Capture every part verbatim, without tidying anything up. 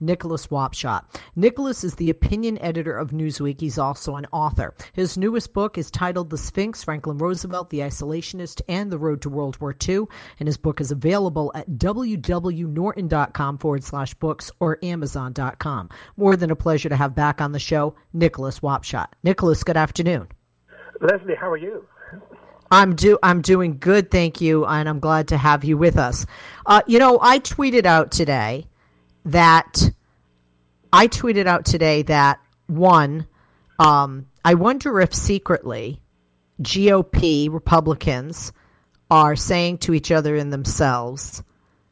Nicholas Wapshott. Nicholas is the opinion editor of Newsweek. He's also an author. His newest book is titled The Sphinx: Franklin Roosevelt, the Isolationists, and the Road to World War Two. And his book is available at w w norton dot com forward slash books or amazon dot com. More than a pleasure to have back on the show, Nicholas Wapshott. Nicholas, good afternoon. Leslie, how are you? I'm do I'm doing good, thank you, and I'm glad to have you with us. Uh, you know, I tweeted out today that I tweeted out today that one, um, I wonder if secretly G O P Republicans are saying to each other and themselves,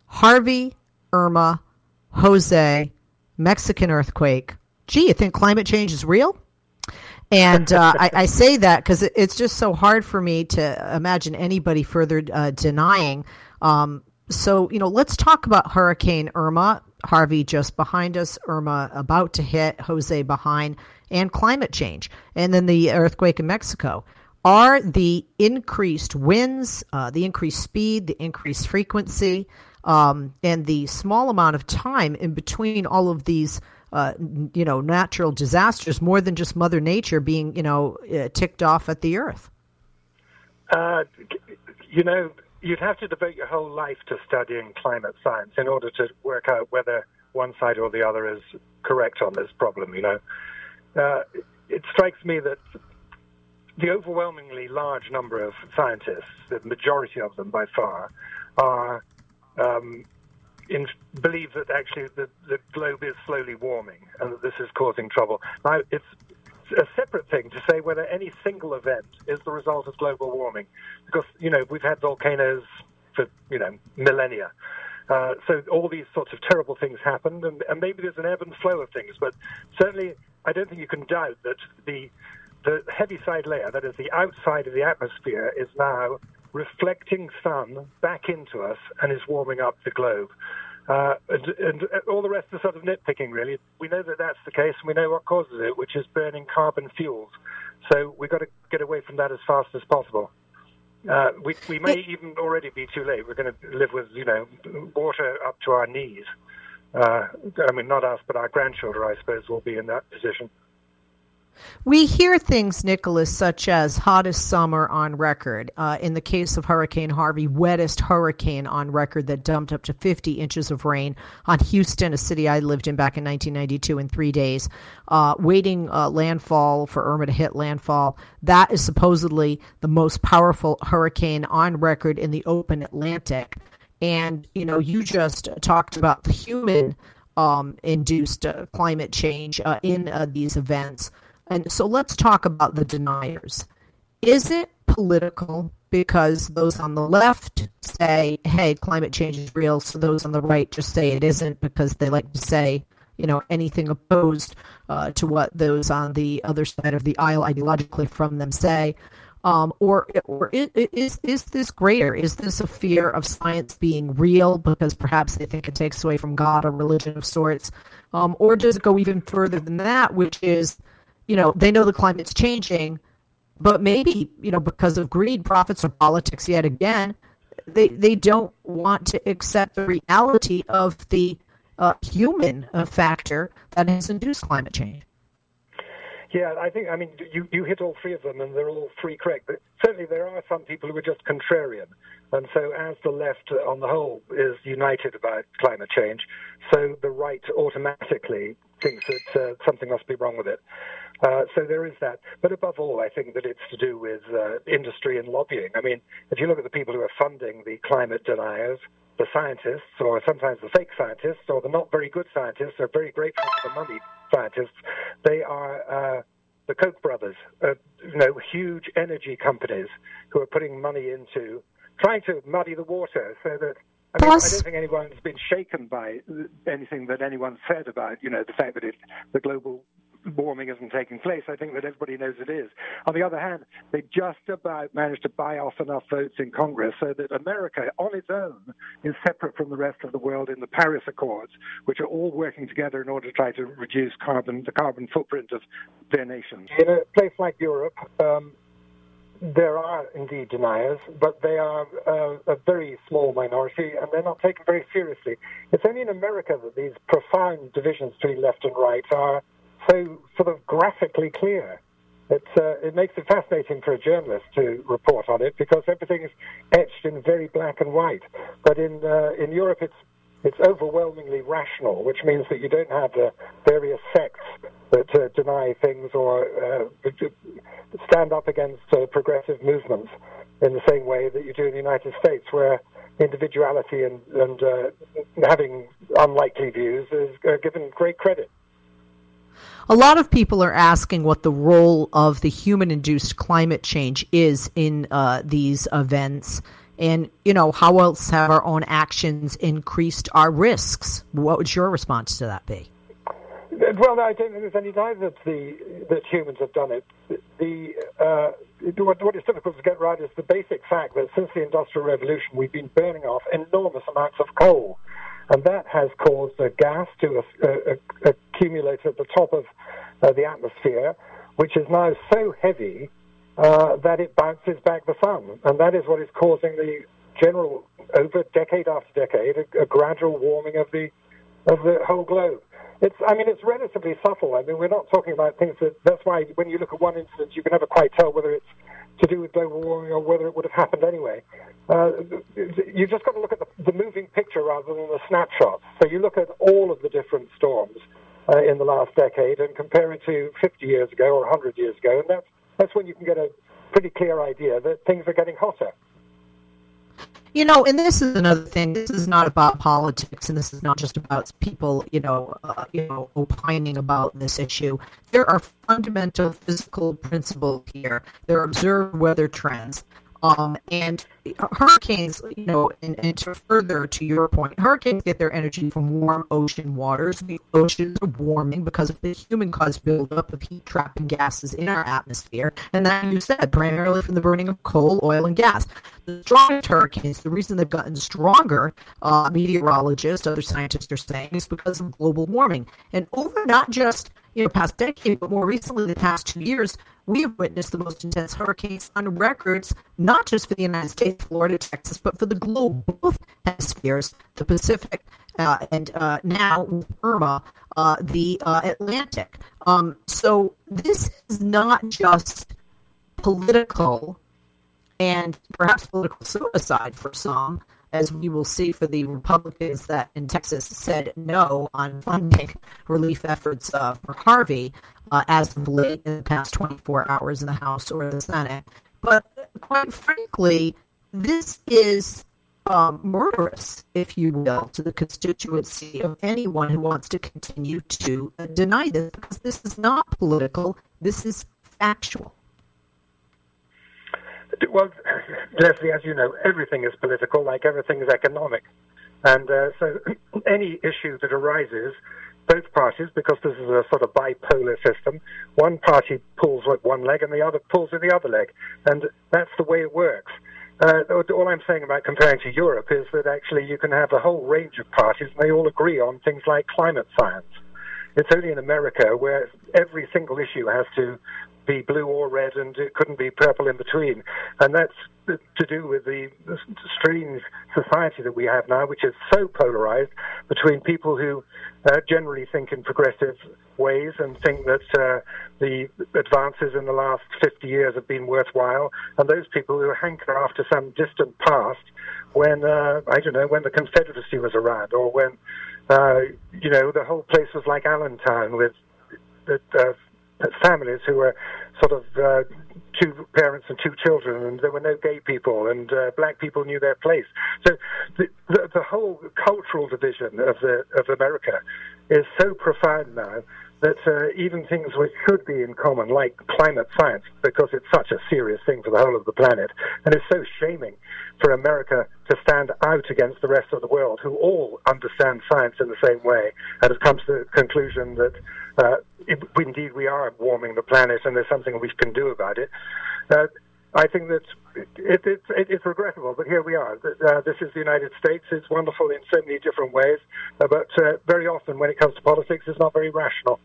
Harvey, Irma, Jose, Mexican earthquake. Gee, you think climate change is real? And uh, I, I say that because it, it's just so hard for me to imagine anybody further uh, denying. Um, so, you know, let's talk about Hurricane Irma. Harvey just behind us, Irma about to hit, Jose behind, and climate change. And then the earthquake in Mexico. Are the increased winds, uh, the increased speed, the increased frequency, um, and the small amount of time in between all of these Uh, you know, natural disasters, more than just Mother Nature being, you know, uh, ticked off at the earth? Uh, you know, you'd have to devote your whole life to studying climate science in order to work out whether one side or the other is correct on this problem, you know. Uh, it strikes me that the overwhelmingly large number of scientists, the majority of them by far, are... Um, In, believe that actually the, the globe is slowly warming and that this is causing trouble. Now, it's a separate thing to say whether any single event is the result of global warming, because, you know, we've had volcanoes for, you know, millennia. Uh, so all these sorts of terrible things happened, and, and maybe there's an ebb and flow of things, but certainly I don't think you can doubt that the the heavy side layer, that is the outside of the atmosphere, is now reflecting sun back into us and is warming up the globe. Uh, and, and all the rest is sort of nitpicking, really. We know that that's the case, and we know what causes it, which is burning carbon fuels. So we've got to get away from that as fast as possible. Uh, we, we may even already be too late. We're going to live with, you know, water up to our knees. Uh, I mean, not us, but our grandchildren, I suppose, will be in that position. We hear things, Nicholas, such as hottest summer on record. Uh, in the case of Hurricane Harvey, wettest hurricane on record that dumped up to fifty inches of rain on Houston, a city I lived in back in nineteen ninety-two, in three days, uh, waiting uh, landfall for Irma to hit landfall. That is supposedly the most powerful hurricane on record in the open Atlantic. And, you know, you just talked about the human um, induced uh, climate change uh, in uh, these events. And so let's talk about the deniers. Is it political because those on the left say, hey, climate change is real, so those on the right just say it isn't because they like to say, you know, anything opposed uh, to what those on the other side of the aisle ideologically from them say? Um, or or is, is this greater? Is this a fear of science being real because perhaps they think it takes away from God or religion of sorts? Um, or does it go even further than that, which is, you know, they know the climate's changing, but maybe, you know, because of greed, profits, or politics yet again, they, they don't want to accept the reality of the uh, human uh, factor that has induced climate change. Yeah, I think, I mean, you, you hit all three of them, and they're all three correct. But certainly there are some people who are just contrarian. And so as the left on the whole is united about climate change, so the right automatically thinks that uh, something must be wrong with it. Uh, so there is that. But above all, I think that it's to do with uh, industry and lobbying. I mean, if you look at the people who are funding the climate deniers, the scientists, or sometimes the fake scientists, or the not very good scientists, are very grateful for the money scientists, they are uh, the Koch brothers, uh, you know, huge energy companies who are putting money into trying to muddy the water so that, I mean, Plus, I don't think anyone's been shaken by anything that anyone said about, you know, the fact that it, the global warming isn't taking place. I think that everybody knows it is. On the other hand, they just about managed to buy off enough votes in Congress so that America on its own is separate from the rest of the world in the Paris Accords, which are all working together in order to try to reduce carbon, the carbon footprint of their nations. In a place like Europe, um, There are indeed deniers, but they are uh, a very small minority, and they're not taken very seriously. It's only in America that these profound divisions between left and right are so sort of graphically clear. It's, uh, it makes it fascinating for a journalist to report on it because everything is etched in very black and white. But in uh, in Europe, it's it's overwhelmingly rational, which means that you don't have the various sects that uh, deny things or uh, stand up against uh, progressive movements in the same way that you do in the United States, where individuality and, and uh, having unlikely views is uh, given great credit. A lot of people are asking what the role of the human-induced climate change is in uh, these events, and, you know, how else have our own actions increased our risks? What would your response to that be? Well, I don't think there's any doubt that the that humans have done it. The uh, what, what is difficult to get right is the basic fact that since the Industrial Revolution, we've been burning off enormous amounts of coal. And that has caused a gas to uh, uh, accumulate at the top of uh, the atmosphere, which is now so heavy uh, that it bounces back the sun. And that is what is causing the general, over decade after decade, a, a gradual warming of the of the whole globe. It's, I mean, it's relatively subtle. I mean, we're not talking about things that, that's why when you look at one incident, you can never quite tell whether it's to do with global warming or whether it would have happened anyway. Uh, you've just got to look at the, the moving picture rather than the snapshots. So you look at all of the different storms uh, in the last decade and compare it to fifty years ago or one hundred years ago, and that's, that's when you can get a pretty clear idea that things are getting hotter. You know, and this is another thing. This is not about politics, and this is not just about people, you know, uh, you know, opining about this issue. There are fundamental physical principles here. There are observed weather trends. Um, and hurricanes, you know, and, and to further to your point, hurricanes get their energy from warm ocean waters. The oceans are warming because of the human-caused buildup of heat-trapping gases in our atmosphere, and that you said, primarily from the burning of coal, oil, and gas. The strongest hurricanes, the reason they've gotten stronger, uh, meteorologists, other scientists are saying, is because of global warming. And over not just you know, past decade, but more recently, the past two years, we have witnessed the most intense hurricanes on records, not just for the United States, Florida, Texas, but for the globe, both hemispheres, the Pacific, uh, and uh, now Irma, uh, the uh, Atlantic. Um, so this is not just political and perhaps political suicide for some, as we will see for the Republicans that in Texas said no on funding relief efforts uh, for Harvey uh, as of late in the past twenty-four hours in the House or the Senate. But quite frankly, this is um, murderous, if you will, to the constituency of anyone who wants to continue to deny this, because this is not political, this is factual. Well, Leslie, as you know, everything is political, like everything is economic. And uh, so any issue that arises, both parties, because this is a sort of bipolar system, one party pulls with one leg and the other pulls with the other leg. And that's the way it works. Uh, all I'm saying about comparing to Europe is that actually you can have a whole range of parties and they all agree on things like climate science. It's only in America where every single issue has to be blue or red, and it couldn't be purple in between. And that's to do with the strange society that we have now, which is so polarized between people who uh, generally think in progressive ways and think that uh, the advances in the last fifty years have been worthwhile, and those people who hanker after some distant past when, uh, I don't know, when the Confederacy was around, or when, uh, you know, the whole place was like Allentown with the uh, families who were sort of uh, two parents and two children, and there were no gay people, and uh, black people knew their place. So the, the, the whole cultural division of the of America is so profound now that uh, even things which should be in common, like climate science, because it's such a serious thing for the whole of the planet, and it's so shaming for America to stand out against the rest of the world, who all understand science in the same way, and have come to the conclusion that uh, it, indeed we are warming the planet and there's something we can do about it. Uh, I think that it, it, it, it's regrettable, but here we are. Uh, this is the United States. It's wonderful in so many different ways, uh, but uh, very often when it comes to politics, it's not very rational.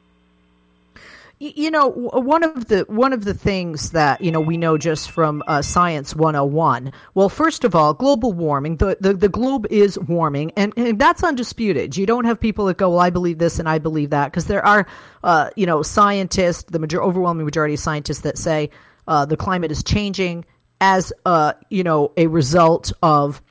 You know, one of the one of the things that, you know, we know just from uh, Science one oh one, well, first of all, global warming, the, the, the globe is warming, and, and that's undisputed. You don't have people that go, well, I believe this and I believe that, because there are, uh, you know, scientists, the major- overwhelming majority of scientists that say uh, the climate is changing as, uh, you know, a result of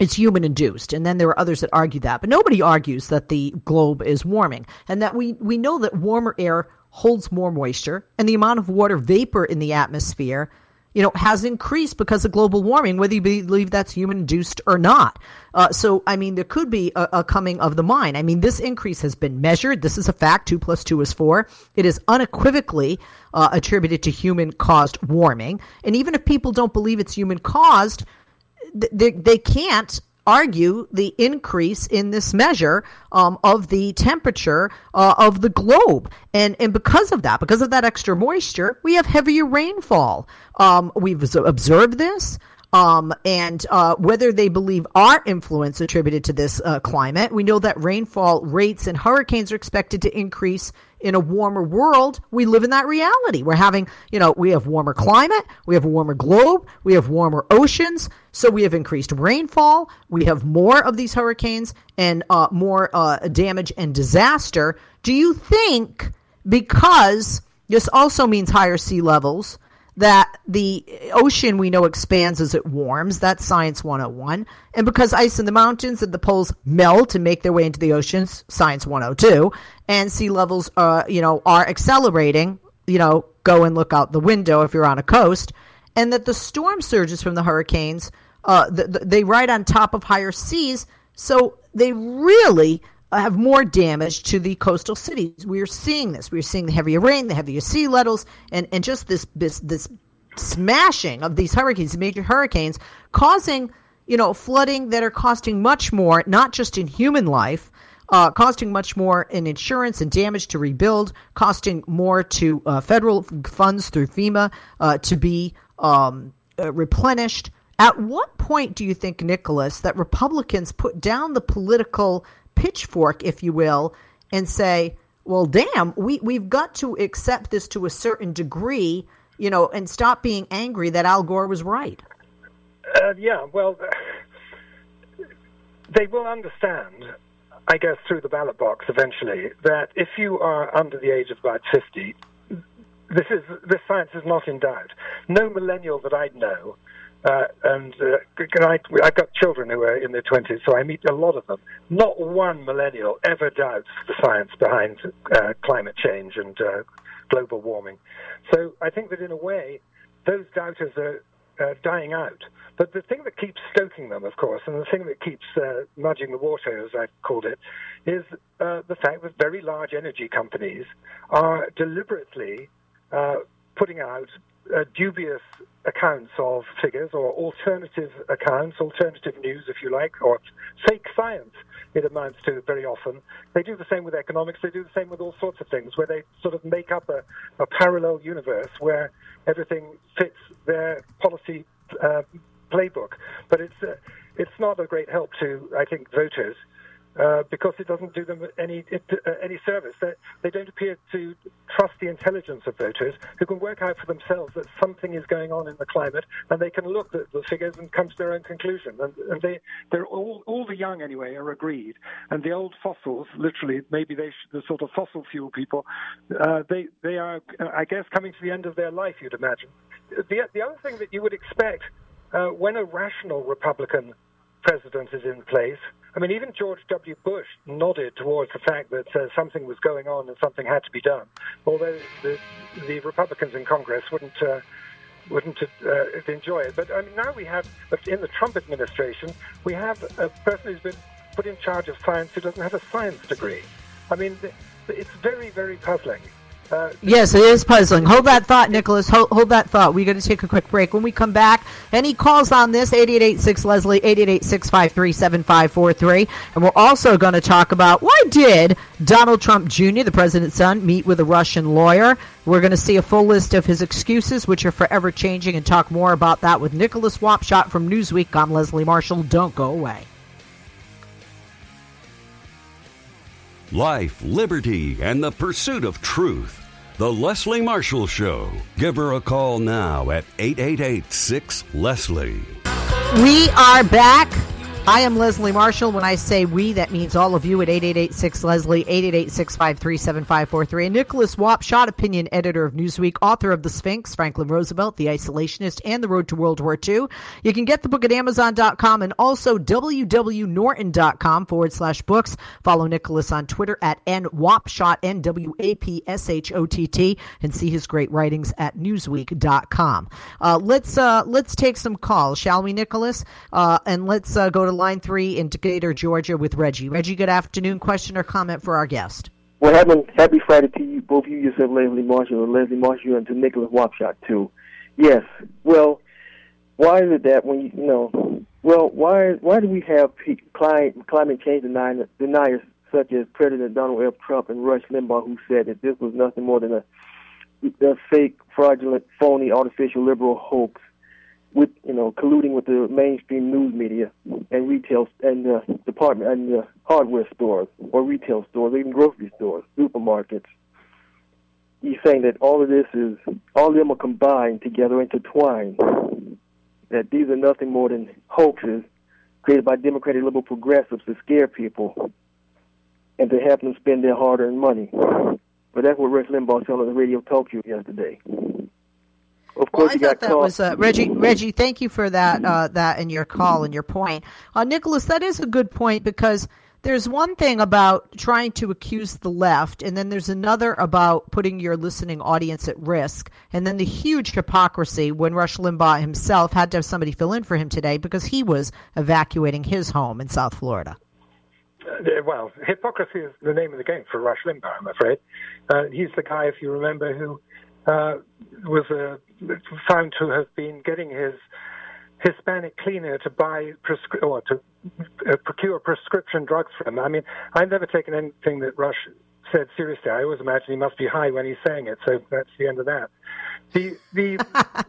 it's human-induced, and then there are others that argue that. But nobody argues that the globe is warming, and that we, we know that warmer air holds more moisture, and the amount of water vapor in the atmosphere, you know, has increased because of global warming, whether you believe that's human-induced or not. Uh, so, I mean, there could be a, a coming of the mind. I mean, this increase has been measured. This is a fact. Two plus two is four. It is unequivocally uh, attributed to human-caused warming. And even if people don't believe it's human-caused, They, they can't argue the increase in this measure um, of the temperature uh, of the globe. And and because of that, because of that extra moisture, we have heavier rainfall. Um, we've observed this. Um, and uh, whether they believe our influence attributed to this uh, climate, we know that rainfall rates and hurricanes are expected to increase in a warmer world. We live in that reality. We're having, you know, we have warmer climate, we have a warmer globe, we have warmer oceans, so we have increased rainfall, we have more of these hurricanes and uh, more uh, damage and disaster. Do you think, because this also means higher sea levels, that the ocean we know expands as it warms? That's Science one oh one. And because ice in the mountains and the poles melt and make their way into the oceans, Science one oh two, and sea levels uh, you know, are accelerating, you know, go and look out the window if you're on a coast, and that the storm surges from the hurricanes, uh, th- th- they ride on top of higher seas, so they really have more damage to the coastal cities. We're seeing this. We're seeing the heavier rain, the heavier sea levels, and, and just this, this this smashing of these hurricanes, major hurricanes, causing, you know, flooding that are costing much more, not just in human life, uh, costing much more in insurance and damage to rebuild, costing more to uh, federal funds through FEMA uh, to be um, uh, replenished. At what point do you think, Nicholas, that Republicans put down the political pitchfork, if you will, and say, well, damn, we, we've got to accept this to a certain degree, you know, and stop being angry that Al Gore was right? Uh, yeah, well, they will understand, I guess, through the ballot box eventually, that if you are under the age of about fifty, this is this science is not in doubt. No millennial that I know, Uh, and uh, I, I've got children who are in their twenties, so I meet a lot of them. Not one millennial ever doubts the science behind uh, climate change and uh, global warming. So I think that in a way, those doubters are uh, dying out. But the thing that keeps stoking them, of course, and the thing that keeps uh, nudging the water, as I've called it, is uh, the fact that very large energy companies are deliberately uh, putting out Uh, dubious accounts of figures, or alternative accounts, alternative news, if you like, or fake science, it amounts to very often. They do the same with economics. They do the same with all sorts of things, where they sort of make up a, a parallel universe where everything fits their policy uh, playbook. But it's uh, it's not a great help to, I think, voters, Uh, because it doesn't do them any it, uh, any service. They're, they don't appear to trust the intelligence of voters, who can work out for themselves that something is going on in the climate, and they can look at the figures and come to their own conclusion. And, and they, they're all, all the young, anyway, are agreed. And the old fossils, literally, maybe they should, the sort of fossil fuel people, uh, they, they are, I guess, coming to the end of their life, you'd imagine. The, the other thing that you would expect uh, when a rational Republican president is in place, I mean, even George W. Bush nodded towards the fact that uh, something was going on and something had to be done, although the, the Republicans in Congress wouldn't uh, wouldn't uh, enjoy it. But I mean, now we have, in the Trump administration, we have a person who's been put in charge of science who doesn't have a science degree. I mean, it's very, very puzzling. Uh, yes, it is puzzling. Hold that thought, Nicholas. Hold, hold that thought. We're going to take a quick break. When we come back, any calls on this, eight eight eight six Leslie, eight eight eight six five three seven five four three. And we're also going to talk about, why did Donald Trump Junior, the president's son, meet with a Russian lawyer? We're going to see a full list of his excuses, which are forever changing, and talk more about that with Nicholas Wapshott from Newsweek. I'm Leslie Marshall. Don't go away. Life, liberty, and the pursuit of truth. The Leslie Marshall Show. Give her a call now at eight eight eight, six, Leslie. We are back. I am Leslie Marshall. When I say we, that means all of you at eight eight eight, six, Leslie, eight eight eight, six five three, seven five four three. And Nicholas Wapshott, opinion editor of Newsweek, author of The Sphinx, Franklin Roosevelt, The Isolationists, and the Road to World War Two. You can get the book at Amazon dot com and also w w norton dot com forward slash books. Follow Nicholas on Twitter at N Wapshott, N W A P S H O T T, and see his great writings at Newsweek dot com. Uh, let's, uh, let's take some calls, shall we, Nicholas? Uh, and let's uh, go to line three in Decatur, Georgia, with Reggie. Reggie, good afternoon. Question or comment for our guest? Well, having, happy Friday to you, both you yourself, Leslie Marshall, and Leslie Marshall, and to Nicholas Wapshott, too. Yes. Well, why is it that when you, you know, well, why why do we have climate change deniers such as President Donald F. Trump and Rush Limbaugh, who said that this was nothing more than a, a fake, fraudulent, phony, artificial liberal hoax, with, you know, colluding with the mainstream news media and retail and uh, department and uh, hardware stores or retail stores, even grocery stores, supermarkets. He's saying that all of this is, all of them are combined together, intertwined, that these are nothing more than hoaxes created by Democratic liberal progressives to scare people and to have them spend their hard-earned money. But that's what Rush Limbaugh said on the radio talk show yesterday. Of course well, I thought that caught. was uh, Reggie. Reggie, thank you for that. Uh, that and your call and your point, uh, Nicholas. That is a good point, because there's one thing about trying to accuse the left, and then there's another about putting your listening audience at risk, and then the huge hypocrisy when Rush Limbaugh himself had to have somebody fill in for him today because he was evacuating his home in South Florida. Uh, well, hypocrisy is the name of the game for Rush Limbaugh, I'm afraid. Uh, he's the guy, if you remember, who. Uh, was uh, found to have been getting his Hispanic cleaner to buy prescri- or to uh, procure prescription drugs for him. I mean, I've never taken anything that Rush said seriously. I always imagine he must be high when he's saying it. So that's the end of that. The the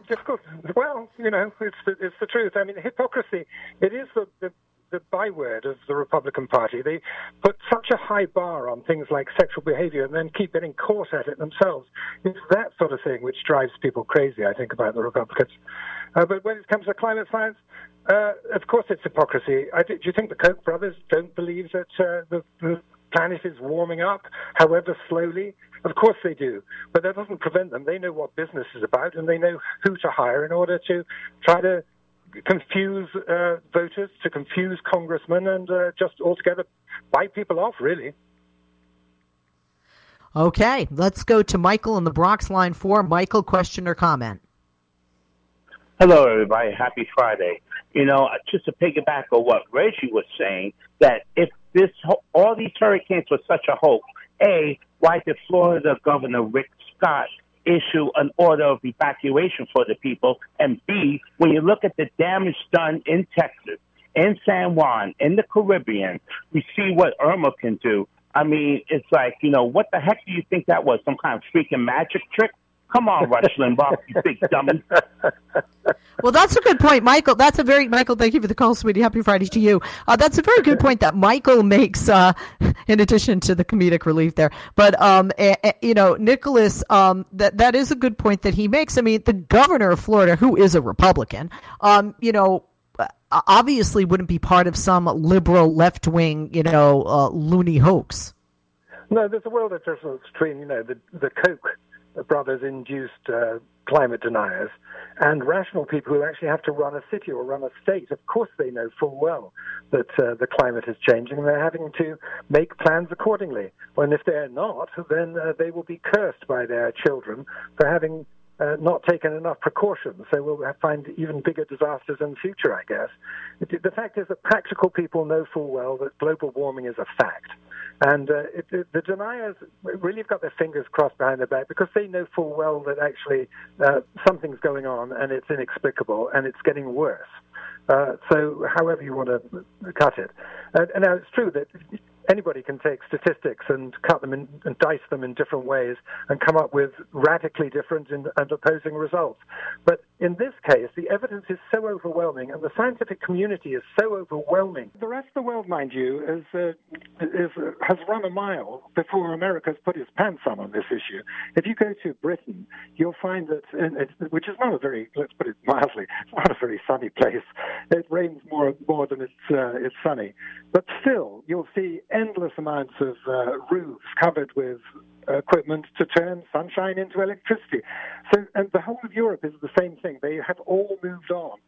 difficult. Well, you know, it's the, it's the truth. I mean, hypocrisy. It is the, the the byword of the Republican Party. They put such a high bar on things like sexual behavior and then keep getting caught at it themselves. It's that sort of thing which drives people crazy, I think, about the Republicans. Uh, but when it comes to climate science, uh, of course it's hypocrisy. I th- do you think the Koch brothers don't believe that uh, the, the planet is warming up, however slowly? Of course they do. But that doesn't prevent them. They know what business is about, and they know who to hire in order to try to confuse uh, voters, to confuse congressmen, and uh, just altogether bite people off, really. Okay, let's go to Michael in the Bronx, line four. Michael, question or comment? Hello, everybody. Happy Friday. You know, just to piggyback on what Reggie was saying, that if this ho- all these hurricanes were such a hoax, A, why did Florida Governor Rick Scott issue an order of evacuation for the people? And B, when you look at the damage done in Texas, in San Juan, in the Caribbean, we see what Irma can do. I mean, it's like, you know, what the heck do you think that was? Some kind of freaking magic trick? Come on, Rush Limbaugh, you big dummy. Well, that's a good point, Michael. That's a very, Michael, thank you for the call, sweetie. Happy Friday to you. Uh, that's a very good point that Michael makes, uh, in addition to the comedic relief there. But, um, a, a, you know, Nicholas, um, that that is a good point that he makes. I mean, the governor of Florida, who is a Republican, um, you know, obviously wouldn't be part of some liberal left-wing, you know, uh, loony hoax. No, there's a world of difference between, you know, the, the Koch brothers induced uh, climate deniers and rational people who actually have to run a city or run a state. Of course they know full well that uh, the climate is changing, and they're having to make plans accordingly. And if they're not, then uh, they will be cursed by their children for having uh, not taken enough precautions. So we'll find even bigger disasters in the future, I guess. The fact is that practical people know full well that global warming is a fact. And uh, it, it, the deniers really have got their fingers crossed behind their back, because they know full well that actually uh, something's going on, and it's inexplicable, and it's getting worse. Uh, so however you want to cut it. Uh, and now it's true that anybody can take statistics and cut them in, and dice them in different ways and come up with radically different and, and opposing results. But in this case, the evidence is so overwhelming and the scientific community is so overwhelming. The rest of the world, mind you, is, uh, is, uh, has run a mile before America's put its pants on on this issue. If you go to Britain, you'll find that, and it's, which is not a very, let's put it mildly, it's not a very sunny place. It rains more more than it's, uh, it's sunny. But still, you'll see endless amounts of uh, roofs covered with equipment to turn sunshine into electricity. So, and the whole of Europe is the same thing. They have all moved on.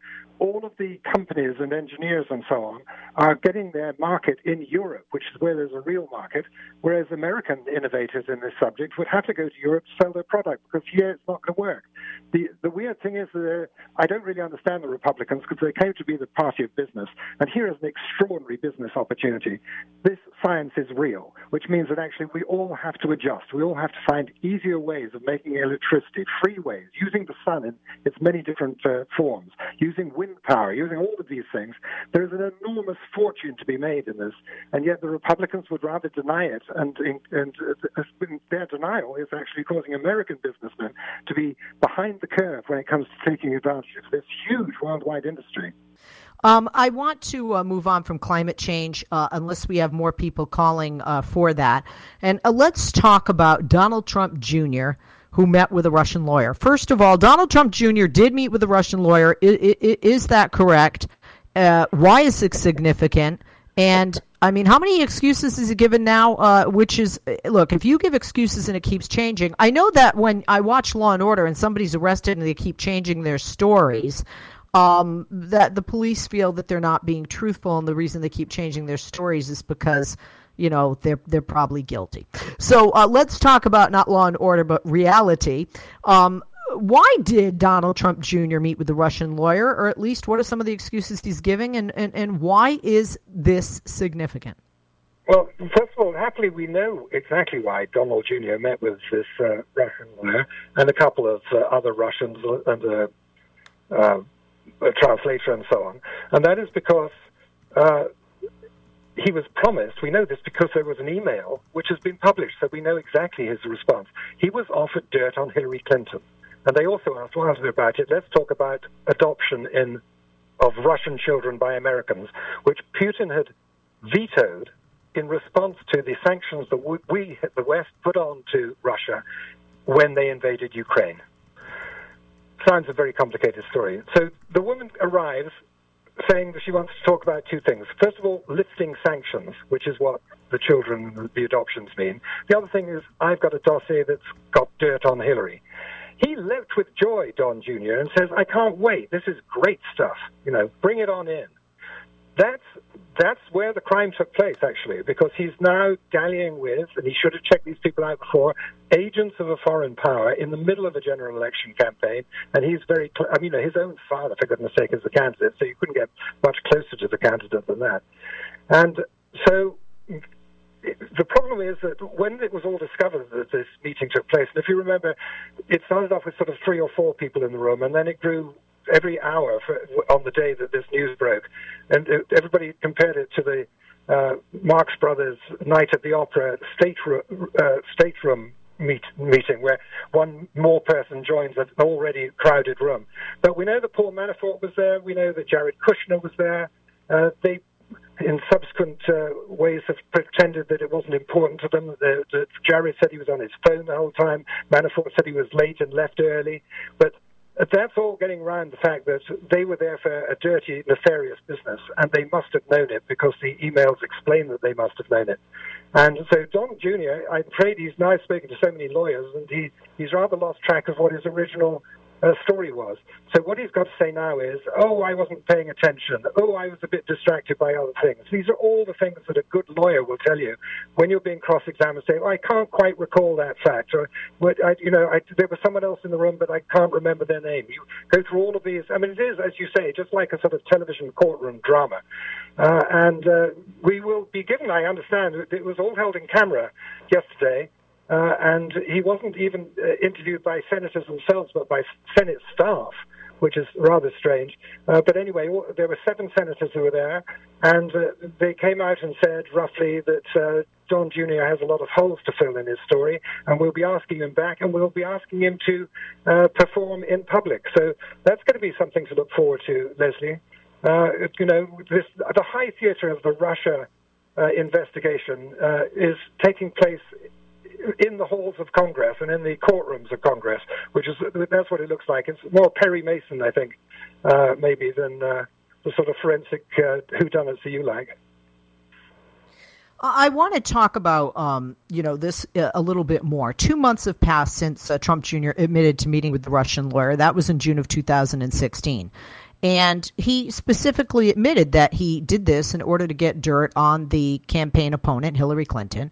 All of the companies and engineers and so on are getting their market in Europe, which is where there's a real market, whereas American innovators in this subject would have to go to Europe to sell their product because here it's not going to work. The the weird thing is that I don't really understand the Republicans because they came to be the party of business, and here is an extraordinary business opportunity. This science is real, which means that actually we all have to adjust. We all have to find easier ways of making electricity, free ways, using the sun in its many different uh, forms, using wind power, using all of these things. There is an enormous fortune to be made in this, and yet the Republicans would rather deny it, and, and uh, their denial is actually causing American businessmen to be behind the curve when it comes to taking advantage of this huge worldwide industry. Um, I want to uh, move on from climate change uh, unless we have more people calling uh, for that. And uh, let's talk about Donald Trump Junior, who met with a Russian lawyer. First of all, Donald Trump Junior did meet with a Russian lawyer. I, I, is that correct? Uh, why is it significant? And, I mean, how many excuses is he given now? Uh, which is, look, if you give excuses and it keeps changing. I know that when I watch Law and Order and somebody's arrested and they keep changing their stories, Um, that the police feel that they're not being truthful, and the reason they keep changing their stories is because, you know, they're they're probably guilty. So uh, let's talk about not Law and Order, but reality. Um, why did Donald Trump Junior meet with the Russian lawyer, or at least what are some of the excuses he's giving, and, and, and why is this significant? Well, first of all, happily we know exactly why Donald Junior met with this uh, Russian lawyer and a couple of uh, other Russians and a uh, uh, a translator and so on, and that is because uh, he was promised, we know this because there was an email which has been published, so we know exactly his response. He was offered dirt on Hillary Clinton, and they also asked, well, about it, let's talk about adoption in of Russian children by Americans, which Putin had vetoed in response to the sanctions that we, the West, put on to Russia when they invaded Ukraine. Sounds a very complicated story. So the woman arrives saying that she wants to talk about two things. First of all, lifting sanctions, which is what the children, the adoptions mean. The other thing is, I've got a dossier that's got dirt on Hillary. He leapt with joy, Don Junior, and says, I can't wait. This is great stuff. You know, bring it on in. That's that's where the crime took place, actually, because he's now dallying with, and he should have checked these people out before, agents of a foreign power in the middle of a general election campaign, and he's very, I mean, his own father, for goodness sake, is the candidate, so you couldn't get much closer to the candidate than that. And so the problem is that when it was all discovered that this meeting took place, and if you remember, it started off with sort of three or four people in the room, and then it grew every hour for, on the day that this news broke. And it, everybody compared it to the uh, Marx Brothers Night at the Opera stateroom, uh, stateroom meet, meeting where one more person joins an already crowded room. But we know that Paul Manafort was there. We know that Jared Kushner was there. Uh, they, in subsequent uh, ways, have pretended that it wasn't important to them. That, that Jared said he was on his phone the whole time. Manafort said he was late and left early. But that's all getting around the fact that they were there for a dirty, nefarious business, and they must have known it because the emails explain that they must have known it. And so Don Junior, I'm afraid he's now spoken to so many lawyers, and he, he's rather lost track of what his original uh, story was. So what he's got to say now is, oh, I wasn't paying attention. Oh, I was a bit distracted by other things. These are all the things that a good lawyer will tell you when you're being cross-examined, saying, oh, I can't quite recall that fact. Or, you know, I, there was someone else in the room, but I can't remember their name. You go through all of these. I mean, it is, as you say, just like a sort of television courtroom drama. Uh, and uh, we will be given, I understand, it was all held in camera yesterday. Uh, and he wasn't even uh, interviewed by senators themselves, but by Senate staff. which is rather strange. Uh, but anyway, there were seven senators who were there, and uh, they came out and said roughly that uh, Don Junior has a lot of holes to fill in his story, and we'll be asking him back, and we'll be asking him to uh, perform in public. So that's going to be something to look forward to, Leslie. Uh, you know, this, the high theater of the Russia uh, investigation uh, is taking place in the halls of Congress and in the courtrooms of Congress, which is, that's what it looks like. It's more Perry Mason, I think, uh, maybe, than uh, the sort of forensic uh, whodunits that you like. I want to talk about, um, you know, this a little bit more. Two months have passed since uh, Trump Junior admitted to meeting with the Russian lawyer. That was in June of two thousand sixteen. And he specifically admitted that he did this in order to get dirt on the campaign opponent, Hillary Clinton.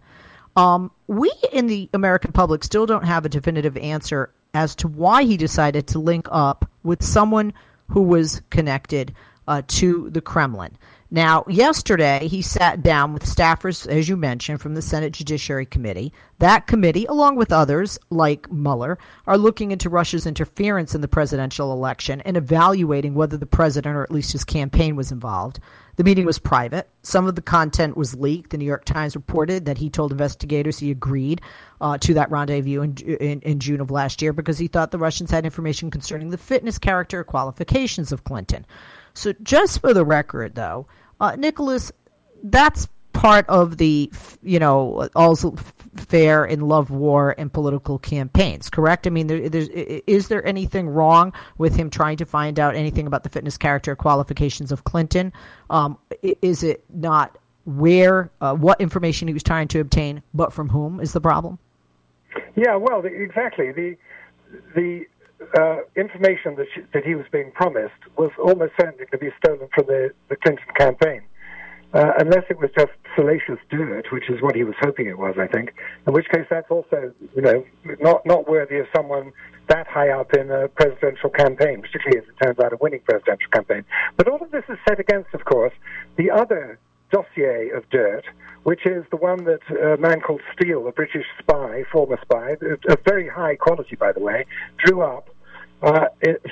Um, we in the American public still don't have a definitive answer as to why he decided to link up with someone who was connected uh, to the Kremlin. Now, yesterday, he sat down with staffers, as you mentioned, from the Senate Judiciary Committee. That committee, along with others like Mueller, are looking into Russia's interference in the presidential election and evaluating whether the president or at least his campaign was involved. The meeting was private. Some of the content was leaked. The New York Times reported that he told investigators he agreed uh, to that rendezvous in, in, in June of last year because he thought the Russians had information concerning the fitness, character, or qualifications of Clinton. So just for the record, though, uh, Nicholas, that's part of the, you know, all's fair in love, war, and political campaigns, correct? I mean, there, there's, is there anything wrong with him trying to find out anything about the fitness, character, or qualifications of Clinton? Um, is it not where, uh, what information he was trying to obtain, but from whom is the problem? Yeah, well, the, exactly. The the. Uh, information that, she, that he was being promised was almost certainly going to be stolen from the, the Clinton campaign, uh, unless it was just salacious dirt, which is what he was hoping it was, I think, in which case that's also, you know, not, not worthy of someone that high up in a presidential campaign, particularly as it turns out a winning presidential campaign. But all of this is set against, of course, the other dossier of dirt, which is the one that a man called Steele, a British spy, former spy, a very high quality, by the way, drew up uh,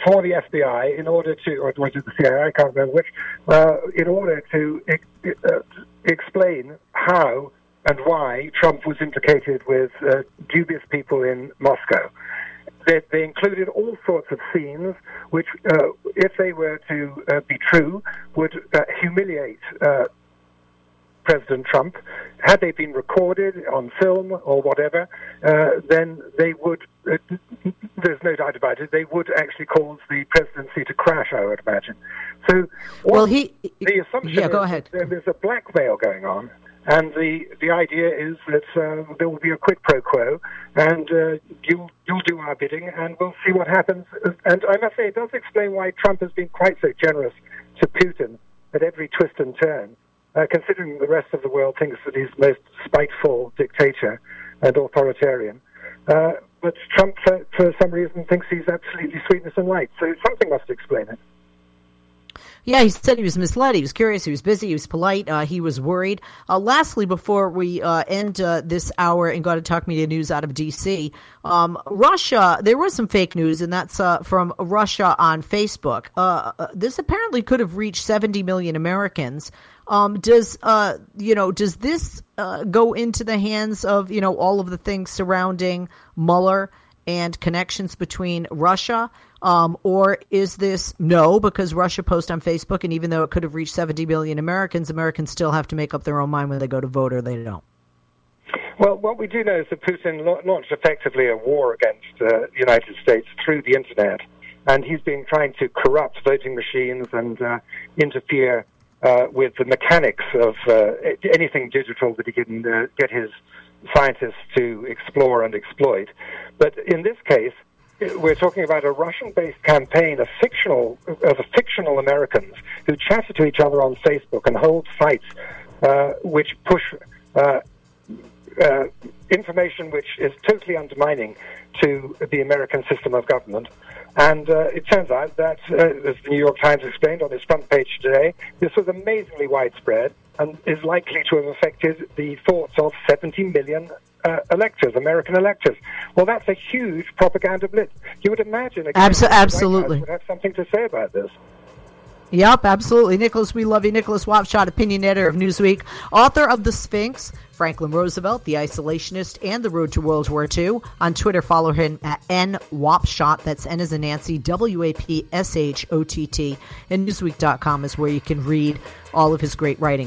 for the F B I in order to, or was it the C I A, I can't remember which, uh, in order to ex- uh, explain how and why Trump was implicated with uh, dubious people in Moscow. They, they included all sorts of scenes which, uh, if they were to uh, be true, would uh, humiliate uh President Trump. Had they been recorded on film or whatever, uh, then they would, uh, there's no doubt about it, they would actually cause the presidency to crash, I would imagine. So well, he, the assumption yeah, go is ahead. There's a blackmail going on, and the, the idea is that uh, there will be a quid pro quo, and uh, you'll, you'll do our bidding, and we'll see what happens. And I must say, it does explain why Trump has been quite so generous to Putin at every twist and turn. Uh, considering the rest of the world thinks that he's the most spiteful dictator and authoritarian. Uh, but Trump, for, for some reason, thinks he's absolutely sweetness and light. So something must explain it. Yeah, he said he was misled. He was curious. He was busy. He was polite. Uh, he was worried. Uh, lastly, before we uh, end uh, this hour and go to Talk Media News out of D C, um, Russia, there was some fake news, and that's uh, from Russia on Facebook. Uh, this apparently could have reached seventy million Americans. Um, does, uh, you know, does this uh, go into the hands of, you know, all of the things surrounding Mueller and connections between Russia? Um, or is this no, because Russia posts on Facebook, and even though it could have reached seventy million Americans, Americans still have to make up their own mind when they go to vote or they don't? Well, what we do know is that Putin launched effectively a war against uh, the United States through the Internet, and he's been trying to corrupt voting machines and uh, interfere Uh, with the mechanics of uh, anything digital that he can uh, get his scientists to explore and exploit. But in this case, we're talking about a Russian-based campaign of fictional of fictional Americans who chatter to each other on Facebook and hold sites uh, which push uh, uh, information which is totally undermining to the American system of government. And uh, it turns out that, uh, as the New York Times explained on its front page today, this was amazingly widespread and is likely to have affected the thoughts of seventy million uh, electors, American electors. Well, that's a huge propaganda blitz. You would imagine a Absol- absolutely would have something to say about this. Yep, absolutely. Nicholas, we love you. Nicholas Wapshott, opinion editor of Newsweek, author of The Sphinx, Franklin Roosevelt, The Isolationists, and the Road to World War Two. On Twitter, follow him at N Wapshott. That's N as in Nancy, W A P S H O T T. And Newsweek dot com is where you can read all of his great writings.